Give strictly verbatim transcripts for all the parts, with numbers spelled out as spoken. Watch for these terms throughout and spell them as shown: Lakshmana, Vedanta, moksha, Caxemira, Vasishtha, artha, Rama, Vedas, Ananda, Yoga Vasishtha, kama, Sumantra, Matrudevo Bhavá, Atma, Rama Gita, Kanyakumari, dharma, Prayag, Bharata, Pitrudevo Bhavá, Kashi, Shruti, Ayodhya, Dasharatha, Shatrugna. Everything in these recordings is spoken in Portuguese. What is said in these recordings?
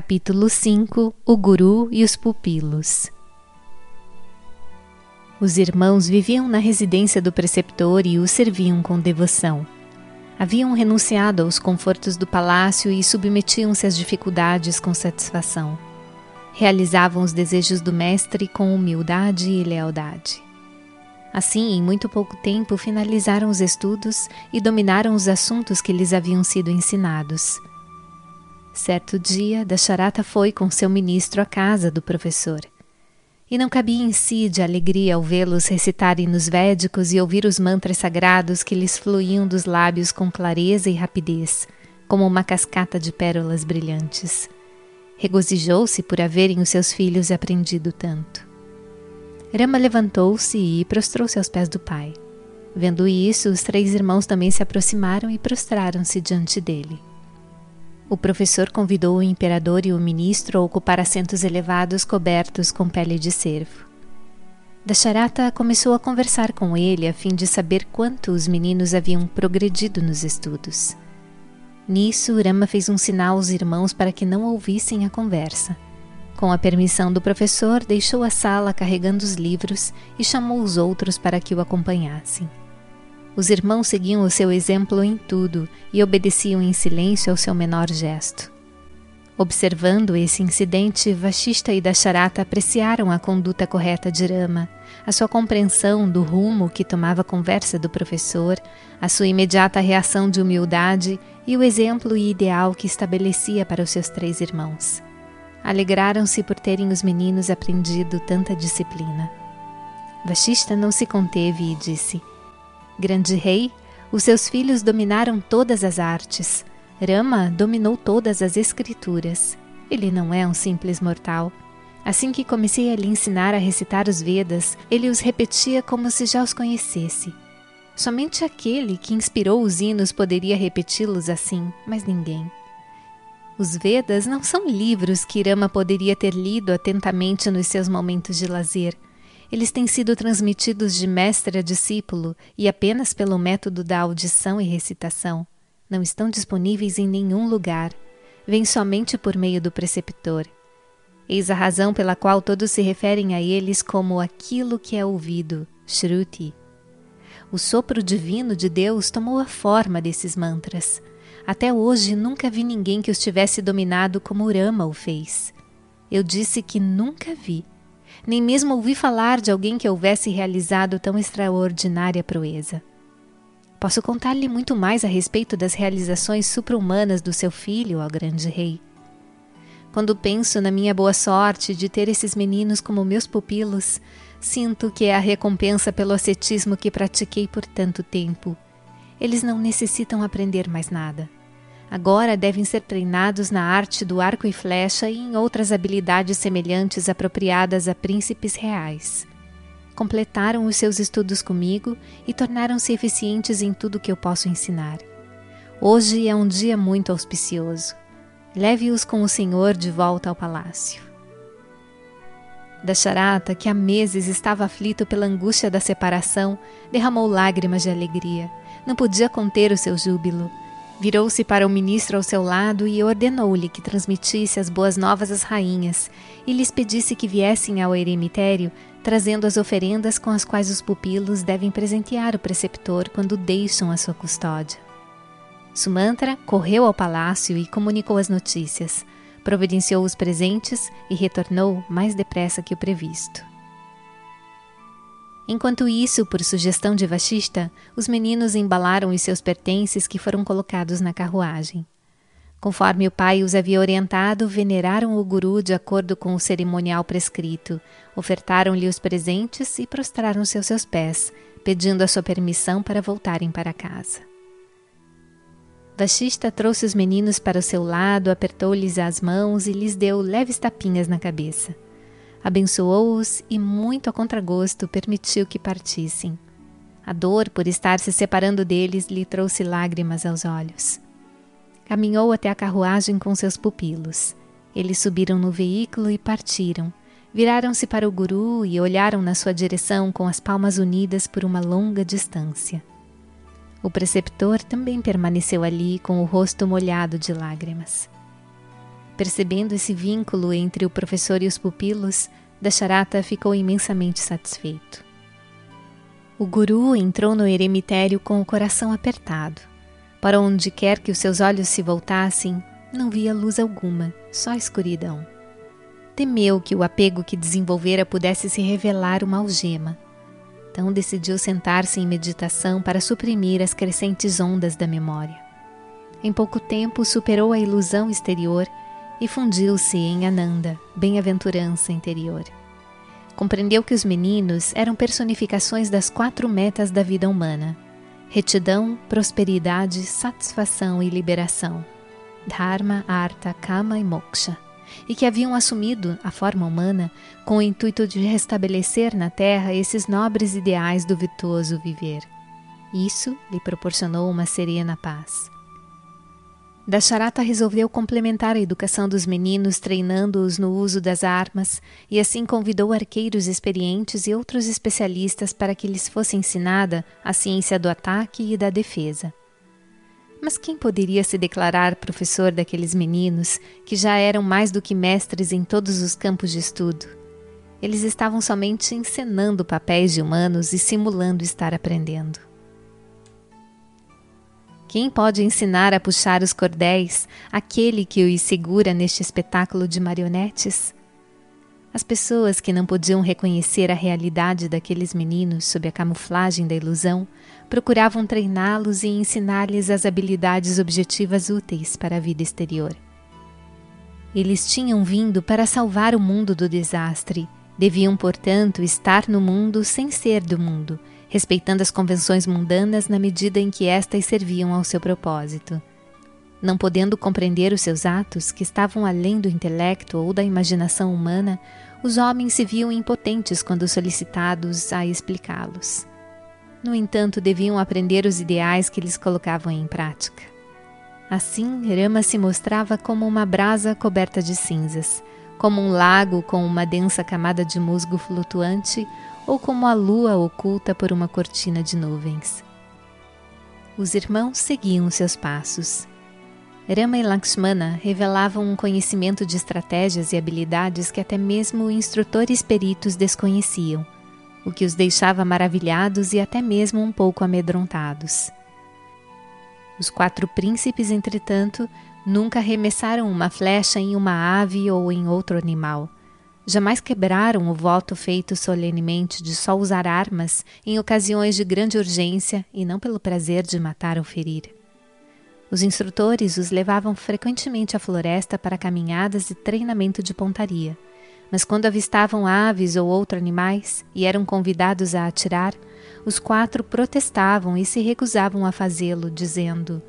Capítulo cinco – O Guru e os Pupilos. Os irmãos viviam na residência do preceptor e o serviam com devoção. Haviam renunciado aos confortos do palácio e submetiam-se às dificuldades com satisfação. Realizavam os desejos do mestre com humildade e lealdade. Assim, em muito pouco tempo, finalizaram os estudos e dominaram os assuntos que lhes haviam sido ensinados. Certo dia, Dasharatha foi com seu ministro à casa do professor. E não cabia em si de alegria ao vê-los recitarem nos védicos e ouvir os mantras sagrados que lhes fluíam dos lábios com clareza e rapidez, como uma cascata de pérolas brilhantes. Regozijou-se por haverem os seus filhos aprendido tanto. Rama levantou-se e prostrou-se aos pés do pai. Vendo isso, os três irmãos também se aproximaram e prostraram-se diante dele. O professor convidou o imperador e o ministro a ocupar assentos elevados cobertos com pele de cervo. Dasharatha começou a conversar com ele a fim de saber quanto os meninos haviam progredido nos estudos. Nisso, Rama fez um sinal aos irmãos para que não ouvissem a conversa. Com a permissão do professor, deixou a sala carregando os livros e chamou os outros para que o acompanhassem. Os irmãos seguiam o seu exemplo em tudo e obedeciam em silêncio ao seu menor gesto. Observando esse incidente, Vasishtha e Dasharatha apreciaram a conduta correta de Rama, a sua compreensão do rumo que tomava a conversa do professor, a sua imediata reação de humildade e o exemplo e ideal que estabelecia para os seus três irmãos. Alegraram-se por terem os meninos aprendido tanta disciplina. Vasishtha não se conteve e disse: "Grande rei, os seus filhos dominaram todas as artes. Rama dominou todas as escrituras. Ele não é um simples mortal. Assim que comecei a lhe ensinar a recitar os Vedas, ele os repetia como se já os conhecesse. Somente aquele que inspirou os hinos poderia repeti-los assim, mas ninguém. Os Vedas não são livros que Rama poderia ter lido atentamente nos seus momentos de lazer. Eles têm sido transmitidos de mestre a discípulo e apenas pelo método da audição e recitação. Não estão disponíveis em nenhum lugar. Vêm somente por meio do preceptor. Eis a razão pela qual todos se referem a eles como aquilo que é ouvido, Shruti. O sopro divino de Deus tomou a forma desses mantras. Até hoje nunca vi ninguém que os tivesse dominado como Rama o fez. Eu disse que nunca vi. Nem mesmo ouvi falar de alguém que houvesse realizado tão extraordinária proeza. Posso contar-lhe muito mais a respeito das realizações supra-humanas do seu filho, ó grande rei. Quando penso na minha boa sorte de ter esses meninos como meus pupilos, sinto que é a recompensa pelo ascetismo que pratiquei por tanto tempo. Eles não necessitam aprender mais nada. Agora devem ser treinados na arte do arco e flecha e em outras habilidades semelhantes apropriadas a príncipes reais. Completaram os seus estudos comigo e tornaram-se eficientes em tudo que eu posso ensinar. Hoje é um dia muito auspicioso. Leve-os com o Senhor de volta ao palácio." Dasharatha, que há meses estava aflito pela angústia da separação, derramou lágrimas de alegria. Não podia conter o seu júbilo. Virou-se para o ministro ao seu lado e ordenou-lhe que transmitisse as boas novas às rainhas e lhes pedisse que viessem ao eremitério, trazendo as oferendas com as quais os pupilos devem presentear o preceptor quando deixam a sua custódia. Sumantra correu ao palácio e comunicou as notícias, providenciou os presentes e retornou mais depressa que o previsto. Enquanto isso, por sugestão de Vasishtha, os meninos embalaram os seus pertences que foram colocados na carruagem. Conforme o pai os havia orientado, veneraram o guru de acordo com o cerimonial prescrito, ofertaram-lhe os presentes e prostraram-se aos seus pés, pedindo a sua permissão para voltarem para casa. Vasishtha trouxe os meninos para o seu lado, apertou-lhes as mãos e lhes deu leves tapinhas na cabeça. Abençoou-os e, muito a contragosto, permitiu que partissem. A dor por estar se separando deles lhe trouxe lágrimas aos olhos. Caminhou até a carruagem com seus pupilos. Eles subiram no veículo e partiram. Viraram-se para o guru e olharam na sua direção com as palmas unidas por uma longa distância. O preceptor também permaneceu ali com o rosto molhado de lágrimas. Percebendo esse vínculo entre o professor e os pupilos, Dasharatha ficou imensamente satisfeito. O guru entrou no eremitério com o coração apertado. Para onde quer que os seus olhos se voltassem, não via luz alguma, só escuridão. Temeu que o apego que desenvolvera pudesse se revelar uma algema. Então decidiu sentar-se em meditação para suprimir as crescentes ondas da memória. Em pouco tempo superou a ilusão exterior e fundiu-se em Ananda, bem-aventurança interior. Compreendeu que os meninos eram personificações das quatro metas da vida humana: retidão, prosperidade, satisfação e liberação, dharma, artha, kama e moksha, e que haviam assumido a forma humana com o intuito de restabelecer na terra esses nobres ideais do virtuoso viver. Isso lhe proporcionou uma serena paz. Dasharatha resolveu complementar a educação dos meninos treinando-os no uso das armas e assim convidou arqueiros experientes e outros especialistas para que lhes fosse ensinada a ciência do ataque e da defesa. Mas quem poderia se declarar professor daqueles meninos que já eram mais do que mestres em todos os campos de estudo? Eles estavam somente encenando papéis de humanos e simulando estar aprendendo. Quem pode ensinar a puxar os cordéis aquele que os segura neste espetáculo de marionetes? As pessoas que não podiam reconhecer a realidade daqueles meninos sob a camuflagem da ilusão procuravam treiná-los e ensinar-lhes as habilidades objetivas úteis para a vida exterior. Eles tinham vindo para salvar o mundo do desastre. Deviam, portanto, estar no mundo sem ser do mundo, respeitando as convenções mundanas na medida em que estas serviam ao seu propósito. Não podendo compreender os seus atos, que estavam além do intelecto ou da imaginação humana, os homens se viam impotentes quando solicitados a explicá-los. No entanto, deviam aprender os ideais que lhes colocavam em prática. Assim, Rama se mostrava como uma brasa coberta de cinzas, como um lago com uma densa camada de musgo flutuante ou como a lua oculta por uma cortina de nuvens. Os irmãos seguiam seus passos. Rama e Lakshmana revelavam um conhecimento de estratégias e habilidades que até mesmo instrutores peritos desconheciam, o que os deixava maravilhados e até mesmo um pouco amedrontados. Os quatro príncipes, entretanto, nunca arremessaram uma flecha em uma ave ou em outro animal. Jamais quebraram o voto feito solenemente de só usar armas em ocasiões de grande urgência e não pelo prazer de matar ou ferir. Os instrutores os levavam frequentemente à floresta para caminhadas e treinamento de pontaria, mas quando avistavam aves ou outros animais e eram convidados a atirar, os quatro protestavam e se recusavam a fazê-lo, dizendo: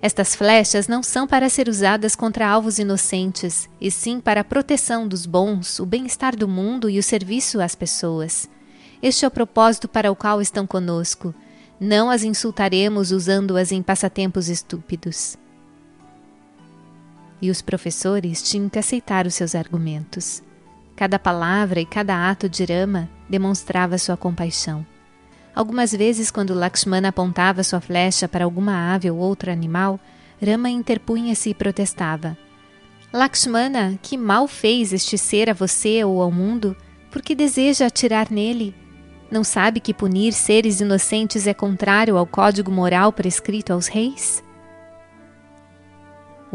"Estas flechas não são para ser usadas contra alvos inocentes, e sim para a proteção dos bons, o bem-estar do mundo e o serviço às pessoas. Este é o propósito para o qual estão conosco. Não as insultaremos usando-as em passatempos estúpidos." E os professores tinham que aceitar os seus argumentos. Cada palavra e cada ato de Rama demonstrava sua compaixão. Algumas vezes, quando Lakshmana apontava sua flecha para alguma ave ou outro animal, Rama interpunha-se e protestava: "Lakshmana, que mal fez este ser a você ou ao mundo? Por que deseja atirar nele? Não sabe que punir seres inocentes é contrário ao código moral prescrito aos reis?"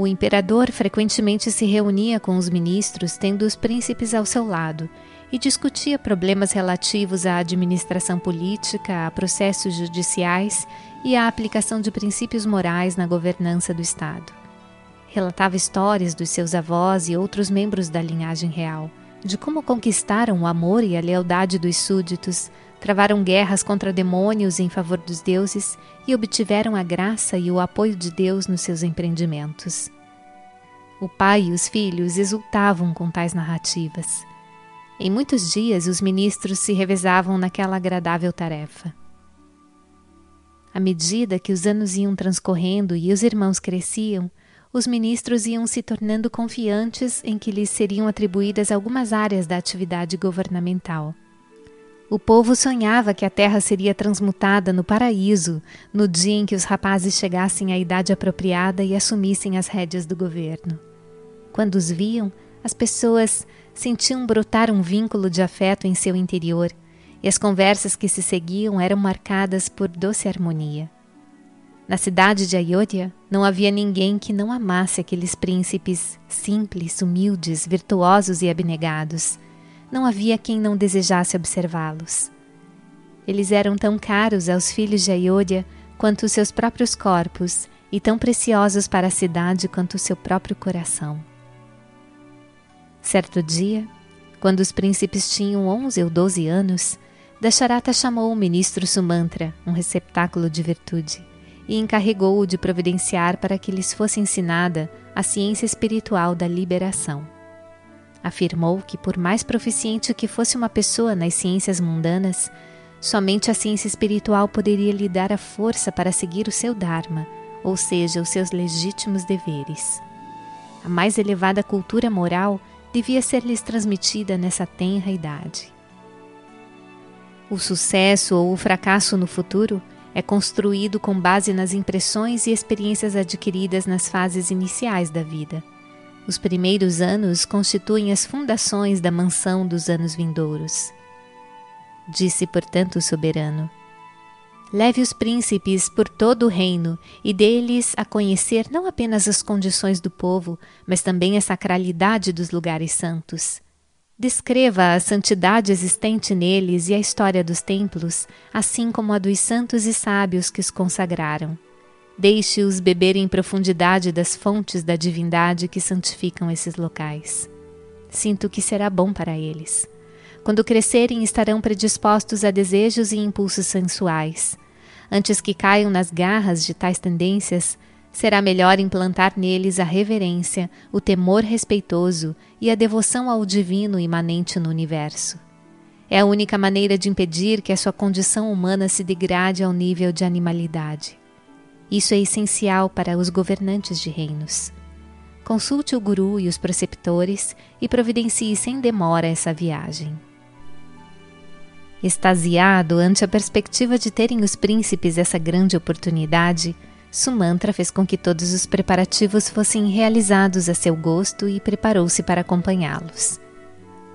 O imperador frequentemente se reunia com os ministros, tendo os príncipes ao seu lado, e discutia problemas relativos à administração política, a processos judiciais e à aplicação de princípios morais na governança do Estado. Relatava histórias dos seus avós e outros membros da linhagem real, de como conquistaram o amor e a lealdade dos súditos, travaram guerras contra demônios em favor dos deuses e obtiveram a graça e o apoio de Deus nos seus empreendimentos. O pai e os filhos exultavam com tais narrativas. Em muitos dias, os ministros se revezavam naquela agradável tarefa. À medida que os anos iam transcorrendo e os irmãos cresciam, os ministros iam se tornando confiantes em que lhes seriam atribuídas algumas áreas da atividade governamental. O povo sonhava que a terra seria transmutada no paraíso no dia em que os rapazes chegassem à idade apropriada e assumissem as rédeas do governo. Quando os viam, as pessoas sentiam brotar um vínculo de afeto em seu interior e as conversas que se seguiam eram marcadas por doce harmonia. Na cidade de Ayodhya não havia ninguém que não amasse aqueles príncipes simples, humildes, virtuosos e abnegados. Não havia quem não desejasse observá-los. Eles eram tão caros aos filhos de Ayodhya quanto os seus próprios corpos e tão preciosos para a cidade quanto o seu próprio coração. Certo dia, quando os príncipes tinham onze ou doze anos, Dasharatha chamou o ministro Sumantra, um receptáculo de virtude, e encarregou-o de providenciar para que lhes fosse ensinada a ciência espiritual da liberação. Afirmou que, por mais proficiente que fosse uma pessoa nas ciências mundanas, somente a ciência espiritual poderia lhe dar a força para seguir o seu dharma, ou seja, os seus legítimos deveres. A mais elevada cultura moral devia ser-lhes transmitida nessa tenra idade. O sucesso ou o fracasso no futuro é construído com base nas impressões e experiências adquiridas nas fases iniciais da vida. Os primeiros anos constituem as fundações da mansão dos anos vindouros. Disse, portanto, o soberano: leve os príncipes por todo o reino e dê-lhes a conhecer não apenas as condições do povo, mas também a sacralidade dos lugares santos. Descreva a santidade existente neles e a história dos templos, assim como a dos santos e sábios que os consagraram. Deixe-os beber em profundidade das fontes da divindade que santificam esses locais. Sinto que será bom para eles. Quando crescerem, estarão predispostos a desejos e impulsos sensuais. Antes que caiam nas garras de tais tendências, será melhor implantar neles a reverência, o temor respeitoso e a devoção ao divino imanente no universo. É a única maneira de impedir que a sua condição humana se degrade ao nível de animalidade. Isso é essencial para os governantes de reinos. Consulte o guru e os preceptores e providencie sem demora essa viagem. Extasiado ante a perspectiva de terem os príncipes essa grande oportunidade, Sumantra fez com que todos os preparativos fossem realizados a seu gosto e preparou-se para acompanhá-los.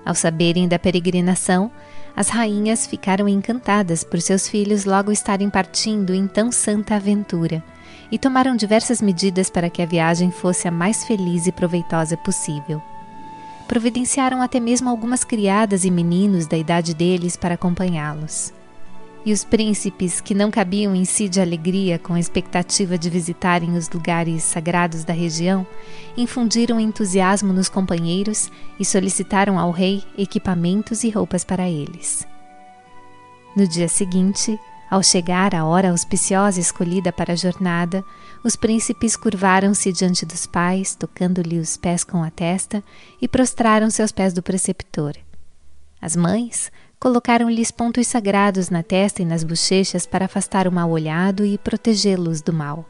Ao saberem da peregrinação, as rainhas ficaram encantadas por seus filhos logo estarem partindo em tão santa aventura e tomaram diversas medidas para que a viagem fosse a mais feliz e proveitosa possível. Providenciaram até mesmo algumas criadas e meninos da idade deles para acompanhá-los. E os príncipes, que não cabiam em si de alegria com a expectativa de visitarem os lugares sagrados da região, infundiram entusiasmo nos companheiros e solicitaram ao rei equipamentos e roupas para eles. No dia seguinte, ao chegar a hora auspiciosa escolhida para a jornada, os príncipes curvaram-se diante dos pais, tocando-lhe os pés com a testa, e prostraram-se aos pés do preceptor. As mães colocaram-lhes pontos sagrados na testa e nas bochechas para afastar o mal-olhado e protegê-los do mal.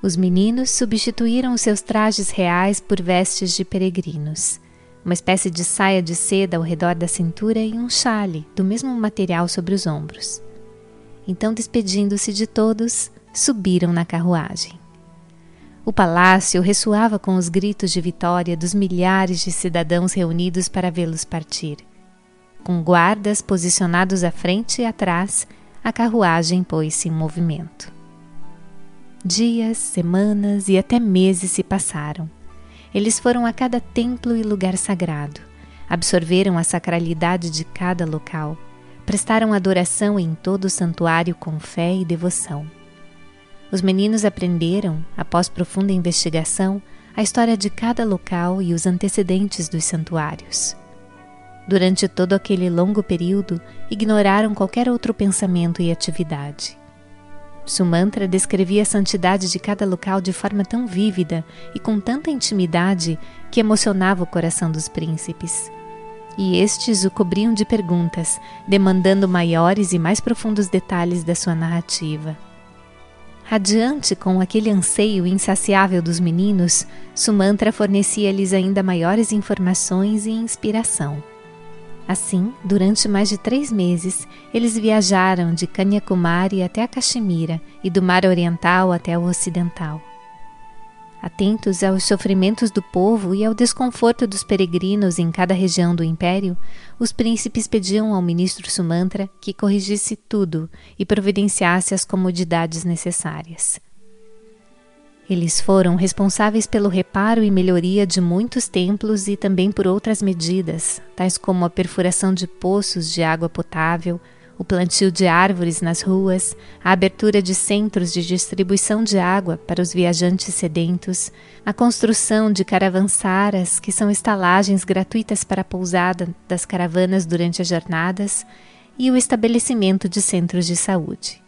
Os meninos substituíram os seus trajes reais por vestes de peregrinos, uma espécie de saia de seda ao redor da cintura e um xale, do mesmo material, sobre os ombros. Então, despedindo-se de todos, subiram na carruagem. O palácio ressoava com os gritos de vitória dos milhares de cidadãos reunidos para vê-los partir. Com guardas posicionados à frente e atrás, a carruagem pôs-se em movimento. Dias, semanas e até meses se passaram. Eles foram a cada templo e lugar sagrado, absorveram a sacralidade de cada local, prestaram adoração em todo o santuário com fé e devoção. Os meninos aprenderam, após profunda investigação, a história de cada local e os antecedentes dos santuários. Durante todo aquele longo período, ignoraram qualquer outro pensamento e atividade. Sumantra descrevia a santidade de cada local de forma tão vívida e com tanta intimidade que emocionava o coração dos príncipes. E estes o cobriam de perguntas, demandando maiores e mais profundos detalhes da sua narrativa. Radiante com aquele anseio insaciável dos meninos, Sumantra fornecia-lhes ainda maiores informações e inspiração. Assim, durante mais de três meses, eles viajaram de Kanyakumari até a Caxemira e do mar oriental até o ocidental. Atentos aos sofrimentos do povo e ao desconforto dos peregrinos em cada região do império, os príncipes pediam ao ministro Sumantra que corrigisse tudo e providenciasse as comodidades necessárias. Eles foram responsáveis pelo reparo e melhoria de muitos templos e também por outras medidas, tais como a perfuração de poços de água potável, o plantio de árvores nas ruas, a abertura de centros de distribuição de água para os viajantes sedentos, a construção de caravansaras, que são estalagens gratuitas para a pousada das caravanas durante as jornadas, e o estabelecimento de centros de saúde.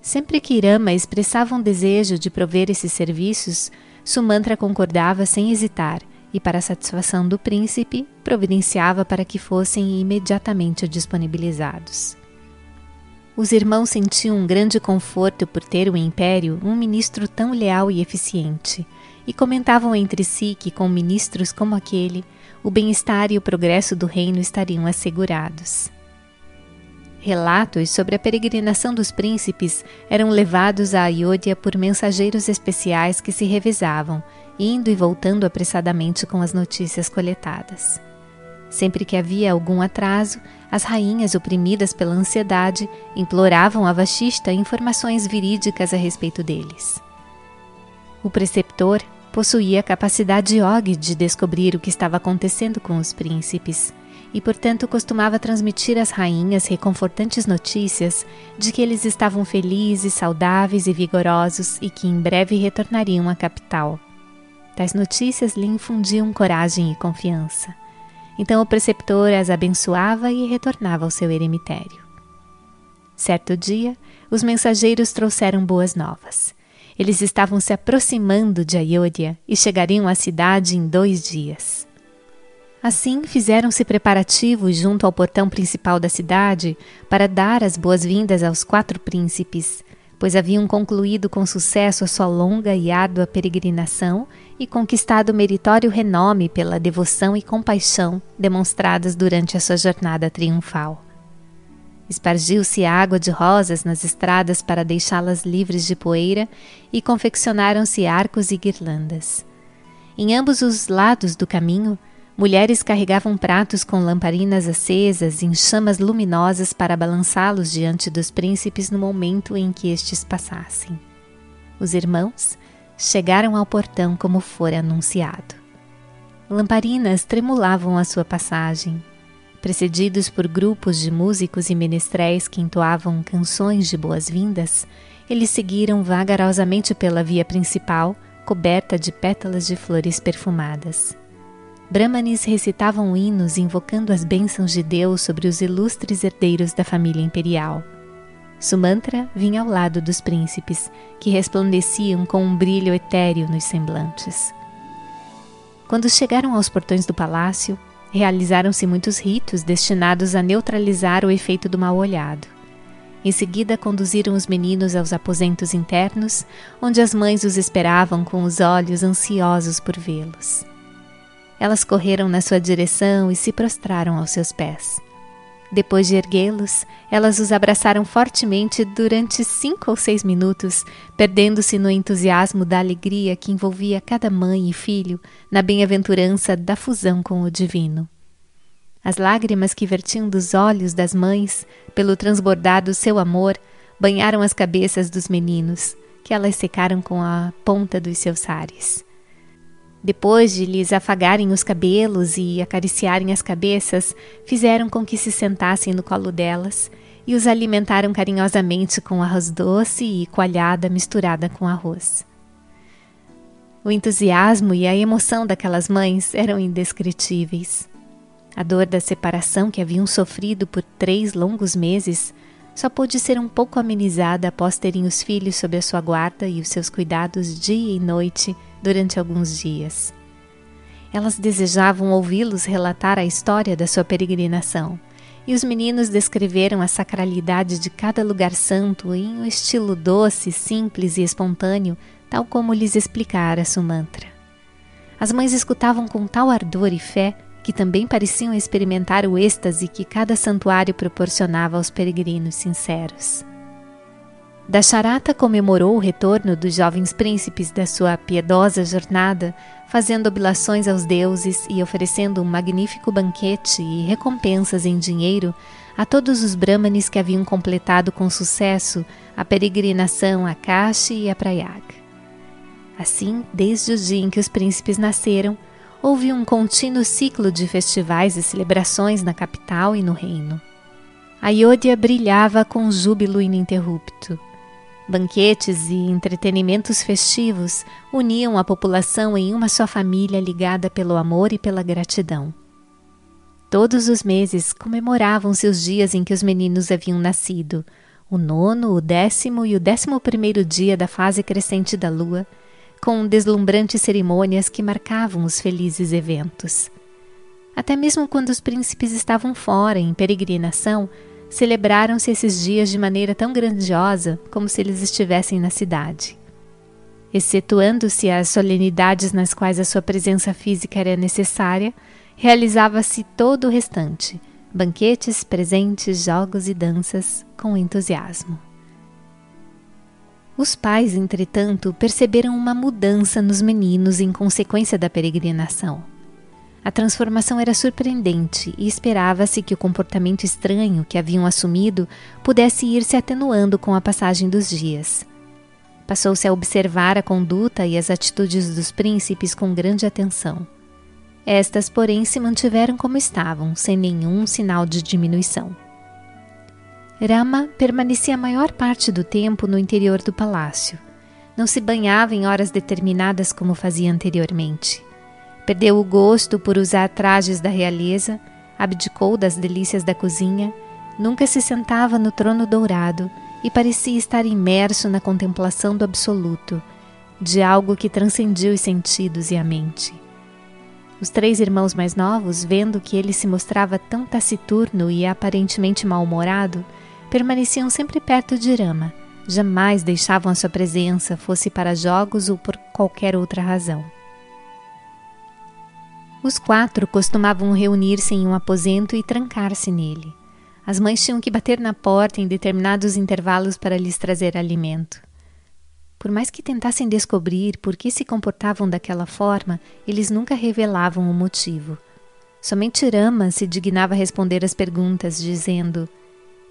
Sempre que Rama expressava um desejo de prover esses serviços, Sumantra concordava sem hesitar e, para a satisfação do príncipe, providenciava para que fossem imediatamente disponibilizados. Os irmãos sentiam um grande conforto por ter o império um ministro tão leal e eficiente, e comentavam entre si que com ministros como aquele, o bem-estar e o progresso do reino estariam assegurados. Relatos sobre a peregrinação dos príncipes eram levados a Ayodhya por mensageiros especiais que se revezavam, indo e voltando apressadamente com as notícias coletadas. Sempre que havia algum atraso, as rainhas oprimidas pela ansiedade imploravam a Vasishtha informações verídicas a respeito deles. O preceptor possuía a capacidade yoga de descobrir o que estava acontecendo com os príncipes e, portanto, costumava transmitir às rainhas reconfortantes notícias de que eles estavam felizes, saudáveis e vigorosos e que em breve retornariam à capital. Tais notícias lhe infundiam coragem e confiança. Então o preceptor as abençoava e retornava ao seu eremitério. Certo dia, os mensageiros trouxeram boas novas. Eles estavam se aproximando de Ayodhya e chegariam à cidade em dois dias. Assim, fizeram-se preparativos junto ao portão principal da cidade para dar as boas-vindas aos quatro príncipes, pois haviam concluído com sucesso a sua longa e árdua peregrinação e conquistado meritório renome pela devoção e compaixão demonstradas durante a sua jornada triunfal. Espargiu-se água de rosas nas estradas para deixá-las livres de poeira e confeccionaram-se arcos e guirlandas. Em ambos os lados do caminho, mulheres carregavam pratos com lamparinas acesas em chamas luminosas para balançá-los diante dos príncipes no momento em que estes passassem. Os irmãos chegaram ao portão como fora anunciado. Lamparinas tremulavam à sua passagem, precedidos por grupos de músicos e menestréis que entoavam canções de boas-vindas. Eles seguiram vagarosamente pela via principal, coberta de pétalas de flores perfumadas. Brahmanes recitavam hinos invocando as bênçãos de Deus sobre os ilustres herdeiros da família imperial. Sumantra vinha ao lado dos príncipes, que resplandeciam com um brilho etéreo nos semblantes. Quando chegaram aos portões do palácio, realizaram-se muitos ritos destinados a neutralizar o efeito do mal-olhado. Em seguida, conduziram os meninos aos aposentos internos, onde as mães os esperavam com os olhos ansiosos por vê-los. Elas correram na sua direção e se prostraram aos seus pés. Depois de erguê-los, elas os abraçaram fortemente durante cinco ou seis minutos, perdendo-se no entusiasmo da alegria que envolvia cada mãe e filho na bem-aventurança da fusão com o divino. As lágrimas que vertiam dos olhos das mães, pelo transbordar do seu amor, banharam as cabeças dos meninos, que elas secaram com a ponta dos seus sares. Depois de lhes afagarem os cabelos e acariciarem as cabeças, fizeram com que se sentassem no colo delas e os alimentaram carinhosamente com arroz doce e coalhada misturada com arroz. O entusiasmo e a emoção daquelas mães eram indescritíveis. A dor da separação que haviam sofrido por três longos meses só pôde ser um pouco amenizada após terem os filhos sob a sua guarda e os seus cuidados dia e noite durante alguns dias. Elas desejavam ouvi-los relatar a história da sua peregrinação, e os meninos descreveram a sacralidade de cada lugar santo em um estilo doce, simples e espontâneo, tal como lhes explicara Sumantra. As mães escutavam com tal ardor e fé que também pareciam experimentar o êxtase que cada santuário proporcionava aos peregrinos sinceros. Dasharatha comemorou o retorno dos jovens príncipes da sua piedosa jornada, fazendo oblações aos deuses e oferecendo um magnífico banquete e recompensas em dinheiro a todos os brâmanes que haviam completado com sucesso a peregrinação a Kashi e a Prayag. Assim, desde o dia em que os príncipes nasceram, houve um contínuo ciclo de festivais e celebrações na capital e no reino. Ayodhya brilhava com júbilo ininterrupto. Banquetes e entretenimentos festivos uniam a população em uma só família ligada pelo amor e pela gratidão. Todos os meses comemoravam-se os dias em que os meninos haviam nascido, o nono, o décimo e o décimo primeiro dia da fase crescente da lua, com deslumbrantes cerimônias que marcavam os felizes eventos. Até mesmo quando os príncipes estavam fora, em peregrinação, celebraram-se esses dias de maneira tão grandiosa como se eles estivessem na cidade. Excetuando-se as solenidades nas quais a sua presença física era necessária, realizava-se todo o restante, banquetes, presentes, jogos e danças, com entusiasmo. Os pais, entretanto, perceberam uma mudança nos meninos em consequência da peregrinação. A transformação era surpreendente e esperava-se que o comportamento estranho que haviam assumido pudesse ir se atenuando com a passagem dos dias. Passou-se a observar a conduta e as atitudes dos príncipes com grande atenção. Estas, porém, se mantiveram como estavam, sem nenhum sinal de diminuição. Rama permanecia a maior parte do tempo no interior do palácio. Não se banhava em horas determinadas como fazia anteriormente. Perdeu o gosto por usar trajes da realeza, abdicou das delícias da cozinha, nunca se sentava no trono dourado e parecia estar imerso na contemplação do absoluto, de algo que transcendia os sentidos e a mente. Os três irmãos mais novos, vendo que ele se mostrava tão taciturno e aparentemente mal-humorado, permaneciam sempre perto de Rama, jamais deixavam a sua presença, fosse para jogos ou por qualquer outra razão. Os quatro costumavam reunir-se em um aposento e trancar-se nele. As mães tinham que bater na porta em determinados intervalos para lhes trazer alimento. Por mais que tentassem descobrir por que se comportavam daquela forma, eles nunca revelavam o motivo. Somente Rama se dignava responder às perguntas, dizendo: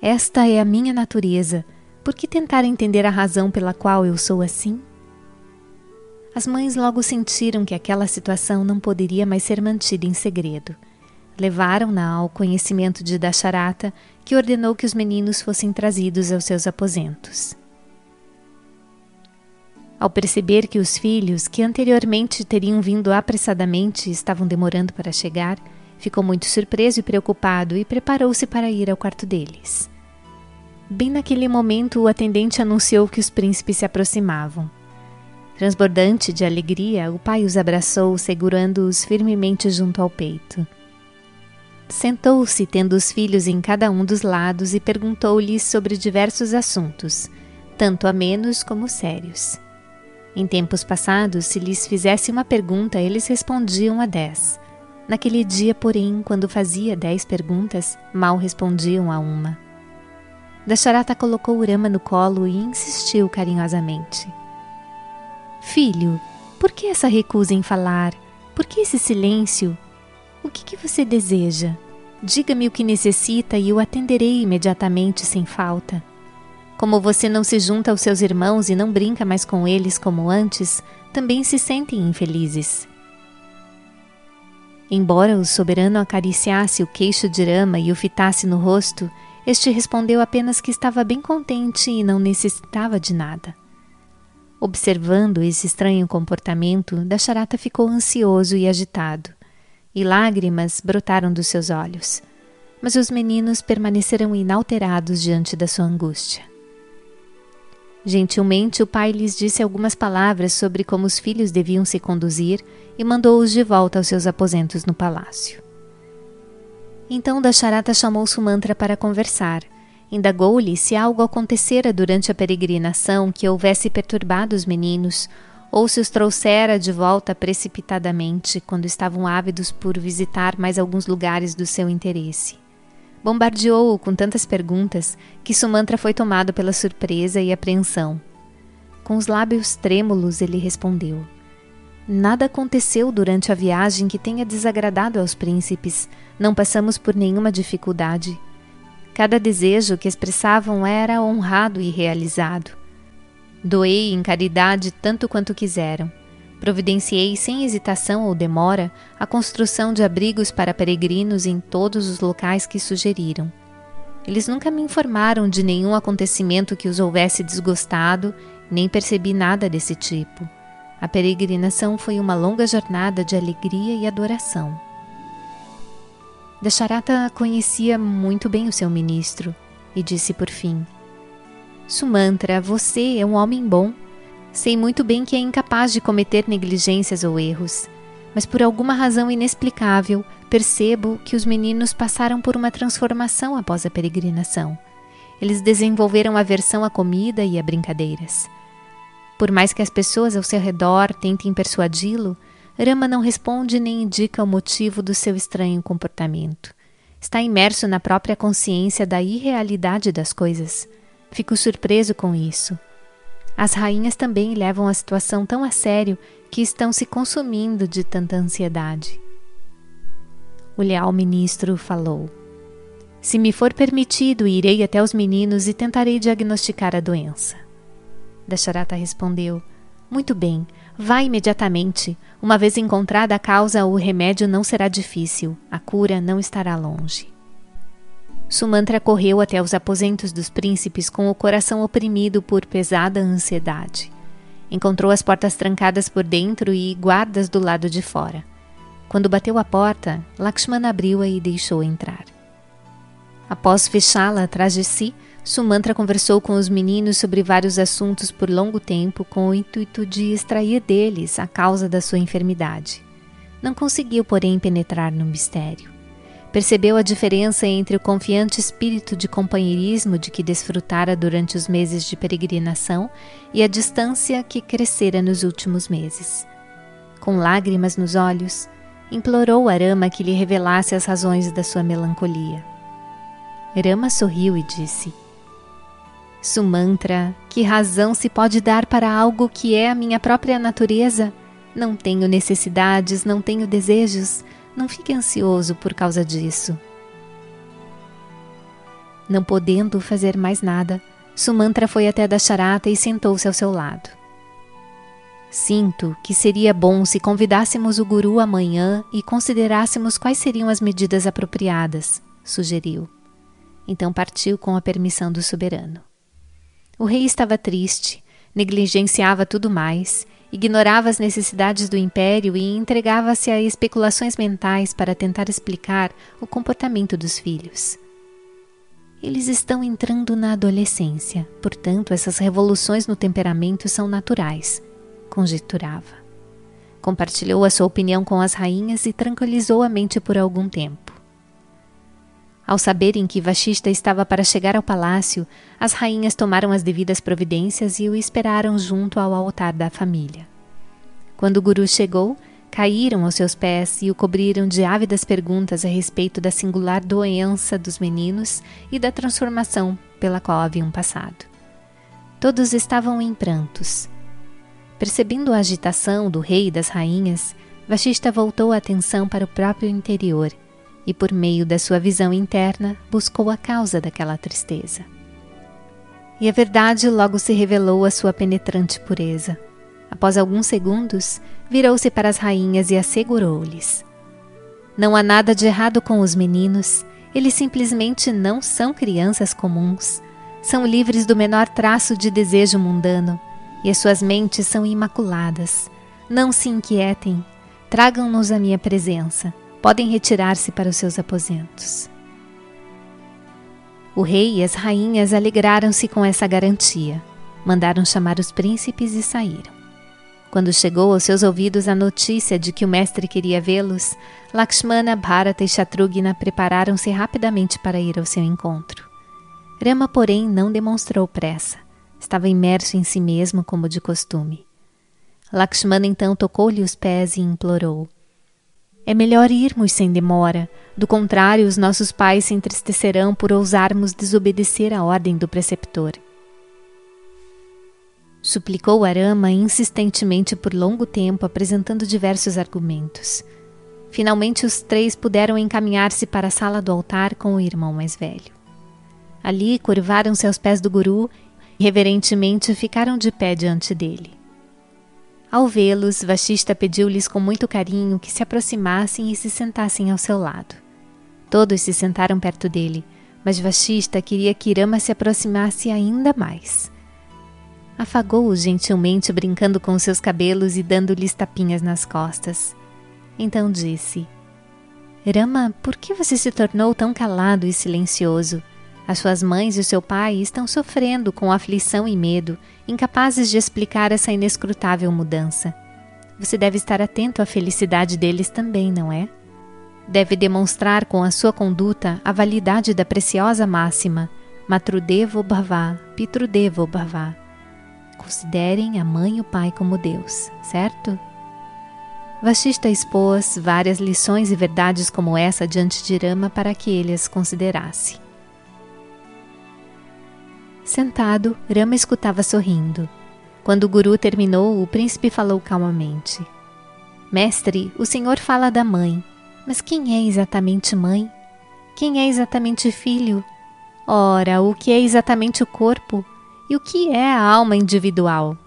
"Esta é a minha natureza. Por que tentar entender a razão pela qual eu sou assim?" As mães logo sentiram que aquela situação não poderia mais ser mantida em segredo. Levaram-na ao conhecimento de Dasharatha, que ordenou que os meninos fossem trazidos aos seus aposentos. Ao perceber que os filhos, que anteriormente teriam vindo apressadamente e estavam demorando para chegar, ficou muito surpreso e preocupado e preparou-se para ir ao quarto deles. Bem naquele momento, o atendente anunciou que os príncipes se aproximavam. Transbordante de alegria, o pai os abraçou, segurando-os firmemente junto ao peito. Sentou-se, tendo os filhos em cada um dos lados, e perguntou-lhes sobre diversos assuntos, tanto amenos como sérios. Em tempos passados, se lhes fizesse uma pergunta, eles respondiam a dez. Naquele dia, porém, quando fazia dez perguntas, mal respondiam a uma. Dasharatha colocou Rama no colo e insistiu carinhosamente: "Filho, por que essa recusa em falar? Por que esse silêncio? O que, que você deseja? Diga-me o que necessita e eu atenderei imediatamente sem falta. Como você não se junta aos seus irmãos e não brinca mais com eles como antes, também se sentem infelizes." Embora o soberano acariciasse o queixo de Rama e o fitasse no rosto, este respondeu apenas que estava bem contente e não necessitava de nada. Observando esse estranho comportamento, Dasharatha ficou ansioso e agitado, e lágrimas brotaram dos seus olhos. Mas os meninos permaneceram inalterados diante da sua angústia. Gentilmente, o pai lhes disse algumas palavras sobre como os filhos deviam se conduzir e mandou-os de volta aos seus aposentos no palácio. Então Dasharatha chamou Sumantra para conversar. Indagou-lhe se algo acontecera durante a peregrinação que houvesse perturbado os meninos, ou se os trouxera de volta precipitadamente, quando estavam ávidos por visitar mais alguns lugares do seu interesse. bombardeou-o com tantas perguntas que Sumantra foi tomado pela surpresa e apreensão. Com os lábios trêmulos ele respondeu: nada aconteceu durante a viagem que tenha desagradado aos príncipes, não passamos por nenhuma dificuldade. Cada desejo que expressavam era honrado e realizado. Doei em caridade tanto quanto quiseram. Providenciei sem hesitação ou demora a construção de abrigos para peregrinos em todos os locais que sugeriram. Eles nunca me informaram de nenhum acontecimento que os houvesse desgostado, nem percebi nada desse tipo. A peregrinação foi uma longa jornada de alegria e adoração. Dasharatha conhecia muito bem o seu ministro e disse por fim: Sumantra, você é um homem bom. Sei muito bem que é incapaz de cometer negligências ou erros, mas por alguma razão inexplicável percebo que os meninos passaram por uma transformação após a peregrinação. Eles desenvolveram aversão à comida e a brincadeiras. Por mais que as pessoas ao seu redor tentem persuadi-lo, Rama não responde nem indica o motivo do seu estranho comportamento. Está imerso na própria consciência da irrealidade das coisas. Fico surpreso com isso. As rainhas também levam a situação tão a sério que estão se consumindo de tanta ansiedade. O leal ministro falou: se me for permitido, irei até os meninos e tentarei diagnosticar a doença. Dasharatha respondeu: muito bem, vá imediatamente. Uma vez encontrada a causa, o remédio não será difícil, a cura não estará longe. Sumantra correu até os aposentos dos príncipes com o coração oprimido por pesada ansiedade. Encontrou as portas trancadas por dentro e guardas do lado de fora. Quando bateu a porta, Lakshmana abriu-a e deixou entrar. Após fechá-la atrás de si, Sumantra conversou com os meninos sobre vários assuntos por longo tempo com o intuito de extrair deles a causa da sua enfermidade. Não conseguiu, porém, penetrar no mistério. Percebeu a diferença entre o confiante espírito de companheirismo de que desfrutara durante os meses de peregrinação e a distância que crescera nos últimos meses. Com lágrimas nos olhos, implorou a Rama que lhe revelasse as razões da sua melancolia. Rama sorriu e disse: Sumantra, que razão se pode dar para algo que é a minha própria natureza? Não tenho necessidades, não tenho desejos. Não fique ansioso por causa disso. Não podendo fazer mais nada, Sumantra foi até Dasharatha e sentou-se ao seu lado. Sinto que seria bom se convidássemos o guru amanhã e considerássemos quais seriam as medidas apropriadas, sugeriu. Então partiu com a permissão do soberano. O rei estava triste, negligenciava tudo mais, ignorava as necessidades do império e entregava-se a especulações mentais para tentar explicar o comportamento dos filhos. Eles estão entrando na adolescência, portanto essas revoluções no temperamento são naturais, conjeturava. Compartilhou a sua opinião com as rainhas e tranquilizou a mente por algum tempo. Ao saberem que Vasishtha estava para chegar ao palácio, as rainhas tomaram as devidas providências e o esperaram junto ao altar da família. Quando o guru chegou, caíram aos seus pés e o cobriram de ávidas perguntas a respeito da singular doença dos meninos e da transformação pela qual haviam passado. Todos estavam em prantos. Percebendo a agitação do rei e das rainhas, Vasishtha voltou a atenção para o próprio interior e por meio da sua visão interna buscou a causa daquela tristeza. E a verdade logo se revelou à sua penetrante pureza. Após alguns segundos, virou-se para as rainhas e assegurou-lhes: não há nada de errado com os meninos, eles simplesmente não são crianças comuns, são livres do menor traço de desejo mundano, e as suas mentes são imaculadas. Não se inquietem, tragam-nos à minha presença. Podem retirar-se para os seus aposentos. O rei e as rainhas alegraram-se com essa garantia. Mandaram chamar os príncipes e saíram. Quando chegou aos seus ouvidos a notícia de que o mestre queria vê-los, Lakshmana, Bharata e Shatrugna prepararam-se rapidamente para ir ao seu encontro. Rama, porém, não demonstrou pressa. Estava imerso em si mesmo como de costume. Lakshmana então tocou-lhe os pés e implorou: É melhor irmos sem demora. Do contrário, os nossos pais se entristecerão por ousarmos desobedecer a ordem do preceptor. Suplicou a Rama insistentemente por longo tempo, apresentando diversos argumentos. Finalmente, os três puderam encaminhar-se para a sala do altar com o irmão mais velho. Ali, curvaram-se aos pés do guru e reverentemente ficaram de pé diante dele. Ao vê-los, Vasishtha pediu-lhes com muito carinho que se aproximassem e se sentassem ao seu lado. Todos se sentaram perto dele, mas Vasishtha queria que Rama se aproximasse ainda mais. Afagou-os gentilmente, brincando com seus cabelos e dando-lhes tapinhas nas costas. Então disse: Rama, por que você se tornou tão calado e silencioso? As suas mães e o seu pai estão sofrendo com aflição e medo, incapazes de explicar essa inescrutável mudança. Você deve estar atento à felicidade deles também, não é? Deve demonstrar com a sua conduta a validade da preciosa máxima Matrudevo Bhavá, Pitrudevo Bhavá. Considerem a mãe e o pai como Deus, certo? Vasishtha expôs várias lições e verdades como essa diante de Rama para que ele as considerasse. Sentado, Rama escutava sorrindo. Quando o guru terminou, o príncipe falou calmamente: Mestre, o senhor fala da mãe, mas quem é exatamente mãe? Quem é exatamente filho? Ora, o que é exatamente o corpo? E o que é a alma individual?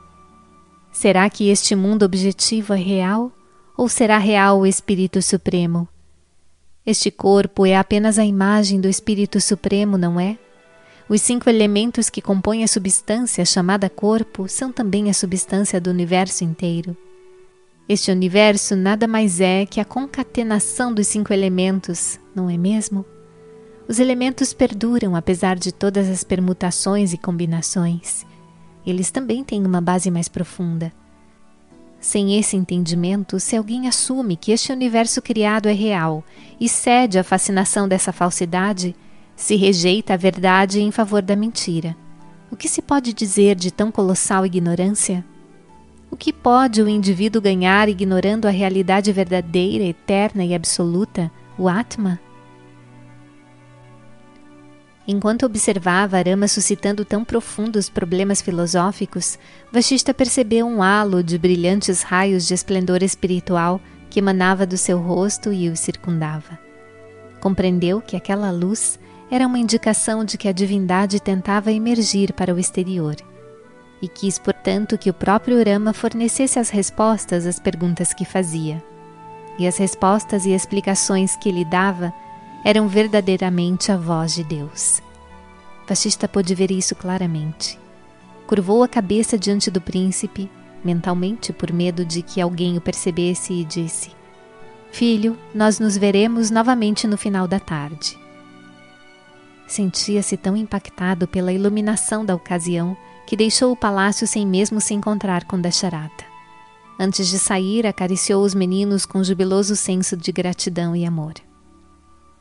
Será que este mundo objetivo é real? Ou será real o Espírito Supremo? Este corpo é apenas a imagem do Espírito Supremo, não é? Os cinco elementos que compõem a substância chamada corpo são também a substância do universo inteiro. Este universo nada mais é que a concatenação dos cinco elementos, não é mesmo? Os elementos perduram apesar de todas as permutações e combinações. Eles também têm uma base mais profunda. Sem esse entendimento, se alguém assume que este universo criado é real e cede à fascinação dessa falsidade, se rejeita a verdade em favor da mentira. O que se pode dizer de tão colossal ignorância? O que pode o indivíduo ganhar ignorando a realidade verdadeira, eterna e absoluta, o Atma? Enquanto observava Rama suscitando tão profundos problemas filosóficos, Vasishtha percebeu um halo de brilhantes raios de esplendor espiritual que emanava do seu rosto e o circundava. Compreendeu que aquela luz era uma indicação de que a divindade tentava emergir para o exterior e quis, portanto, que o próprio Rama fornecesse as respostas às perguntas que fazia. E as respostas e explicações que ele dava eram verdadeiramente a voz de Deus. Vasishtha pôde ver isso claramente. Curvou a cabeça diante do príncipe, mentalmente por medo de que alguém o percebesse, e disse: Filho, nós nos veremos novamente no final da tarde. Sentia-se tão impactado pela iluminação da ocasião que deixou o palácio sem mesmo se encontrar com Dasharatha. Antes de sair, acariciou os meninos com um jubiloso senso de gratidão e amor.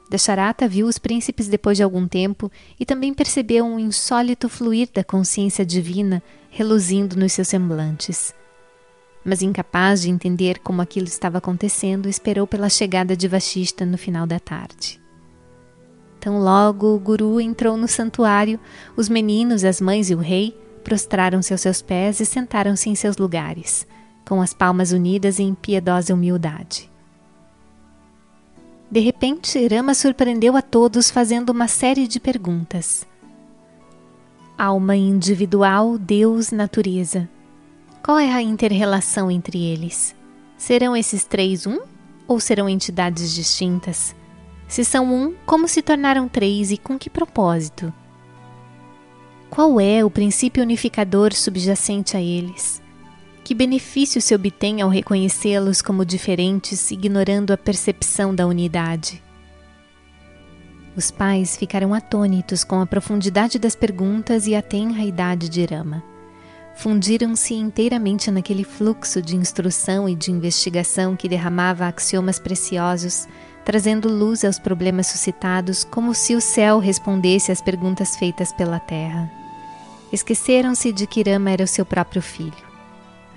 Dasharatha viu os príncipes depois de algum tempo e também percebeu um insólito fluir da consciência divina reluzindo nos seus semblantes. Mas, incapaz de entender como aquilo estava acontecendo, esperou pela chegada de Vasishtha no final da tarde. Tão logo o guru entrou no santuário, os meninos, as mães e o rei prostraram-se aos seus pés e sentaram-se em seus lugares, com as palmas unidas em piedosa humildade. De repente, Rama surpreendeu a todos fazendo uma série de perguntas. Alma individual, Deus, natureza. Qual é a inter-relação entre eles? Serão esses três um ou serão entidades distintas? Se são um, como se tornaram três e com que propósito? Qual é o princípio unificador subjacente a eles? Que benefício se obtém ao reconhecê-los como diferentes, ignorando a percepção da unidade? Os pais ficaram atônitos com a profundidade das perguntas e a tenra idade de Rama. Fundiram-se inteiramente naquele fluxo de instrução e de investigação que derramava axiomas preciosos, trazendo luz aos problemas suscitados, como se o céu respondesse às perguntas feitas pela terra. Esqueceram-se de que Rama era o seu próprio filho.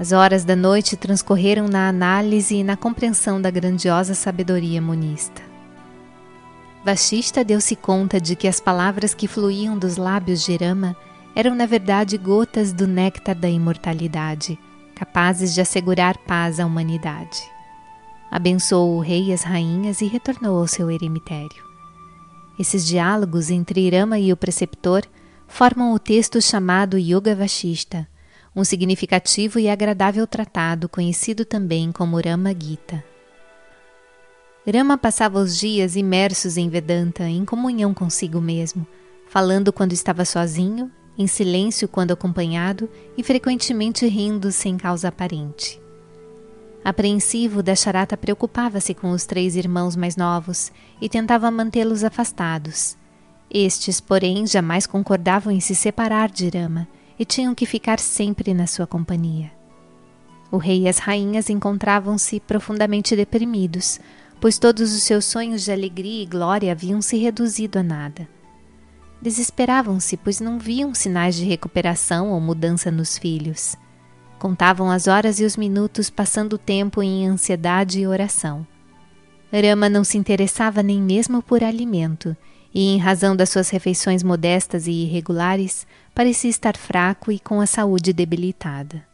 As horas da noite transcorreram na análise e na compreensão da grandiosa sabedoria monista. Vasishtha deu-se conta de que as palavras que fluíam dos lábios de Rama eram na verdade gotas do néctar da imortalidade, capazes de assegurar paz à humanidade. Abençoou o rei e as rainhas e retornou ao seu eremitério. Esses diálogos entre Rama e o preceptor formam o texto chamado Yoga Vasishtha, um significativo e agradável tratado conhecido também como Rama Gita. Rama passava os dias imersos em Vedanta, em comunhão consigo mesmo, falando quando estava sozinho, em silêncio quando acompanhado e frequentemente rindo sem causa aparente. Apreensivo, Dasharatha preocupava-se com os três irmãos mais novos e tentava mantê-los afastados. Estes, porém, jamais concordavam em se separar de Rama e tinham que ficar sempre na sua companhia. O rei e as rainhas encontravam-se profundamente deprimidos, pois todos os seus sonhos de alegria e glória haviam se reduzido a nada. Desesperavam-se, pois não viam sinais de recuperação ou mudança nos filhos. Contavam as horas e os minutos, passando o tempo em ansiedade e oração. Rama não se interessava nem mesmo por alimento, e em razão das suas refeições modestas e irregulares, parecia estar fraco e com a saúde debilitada.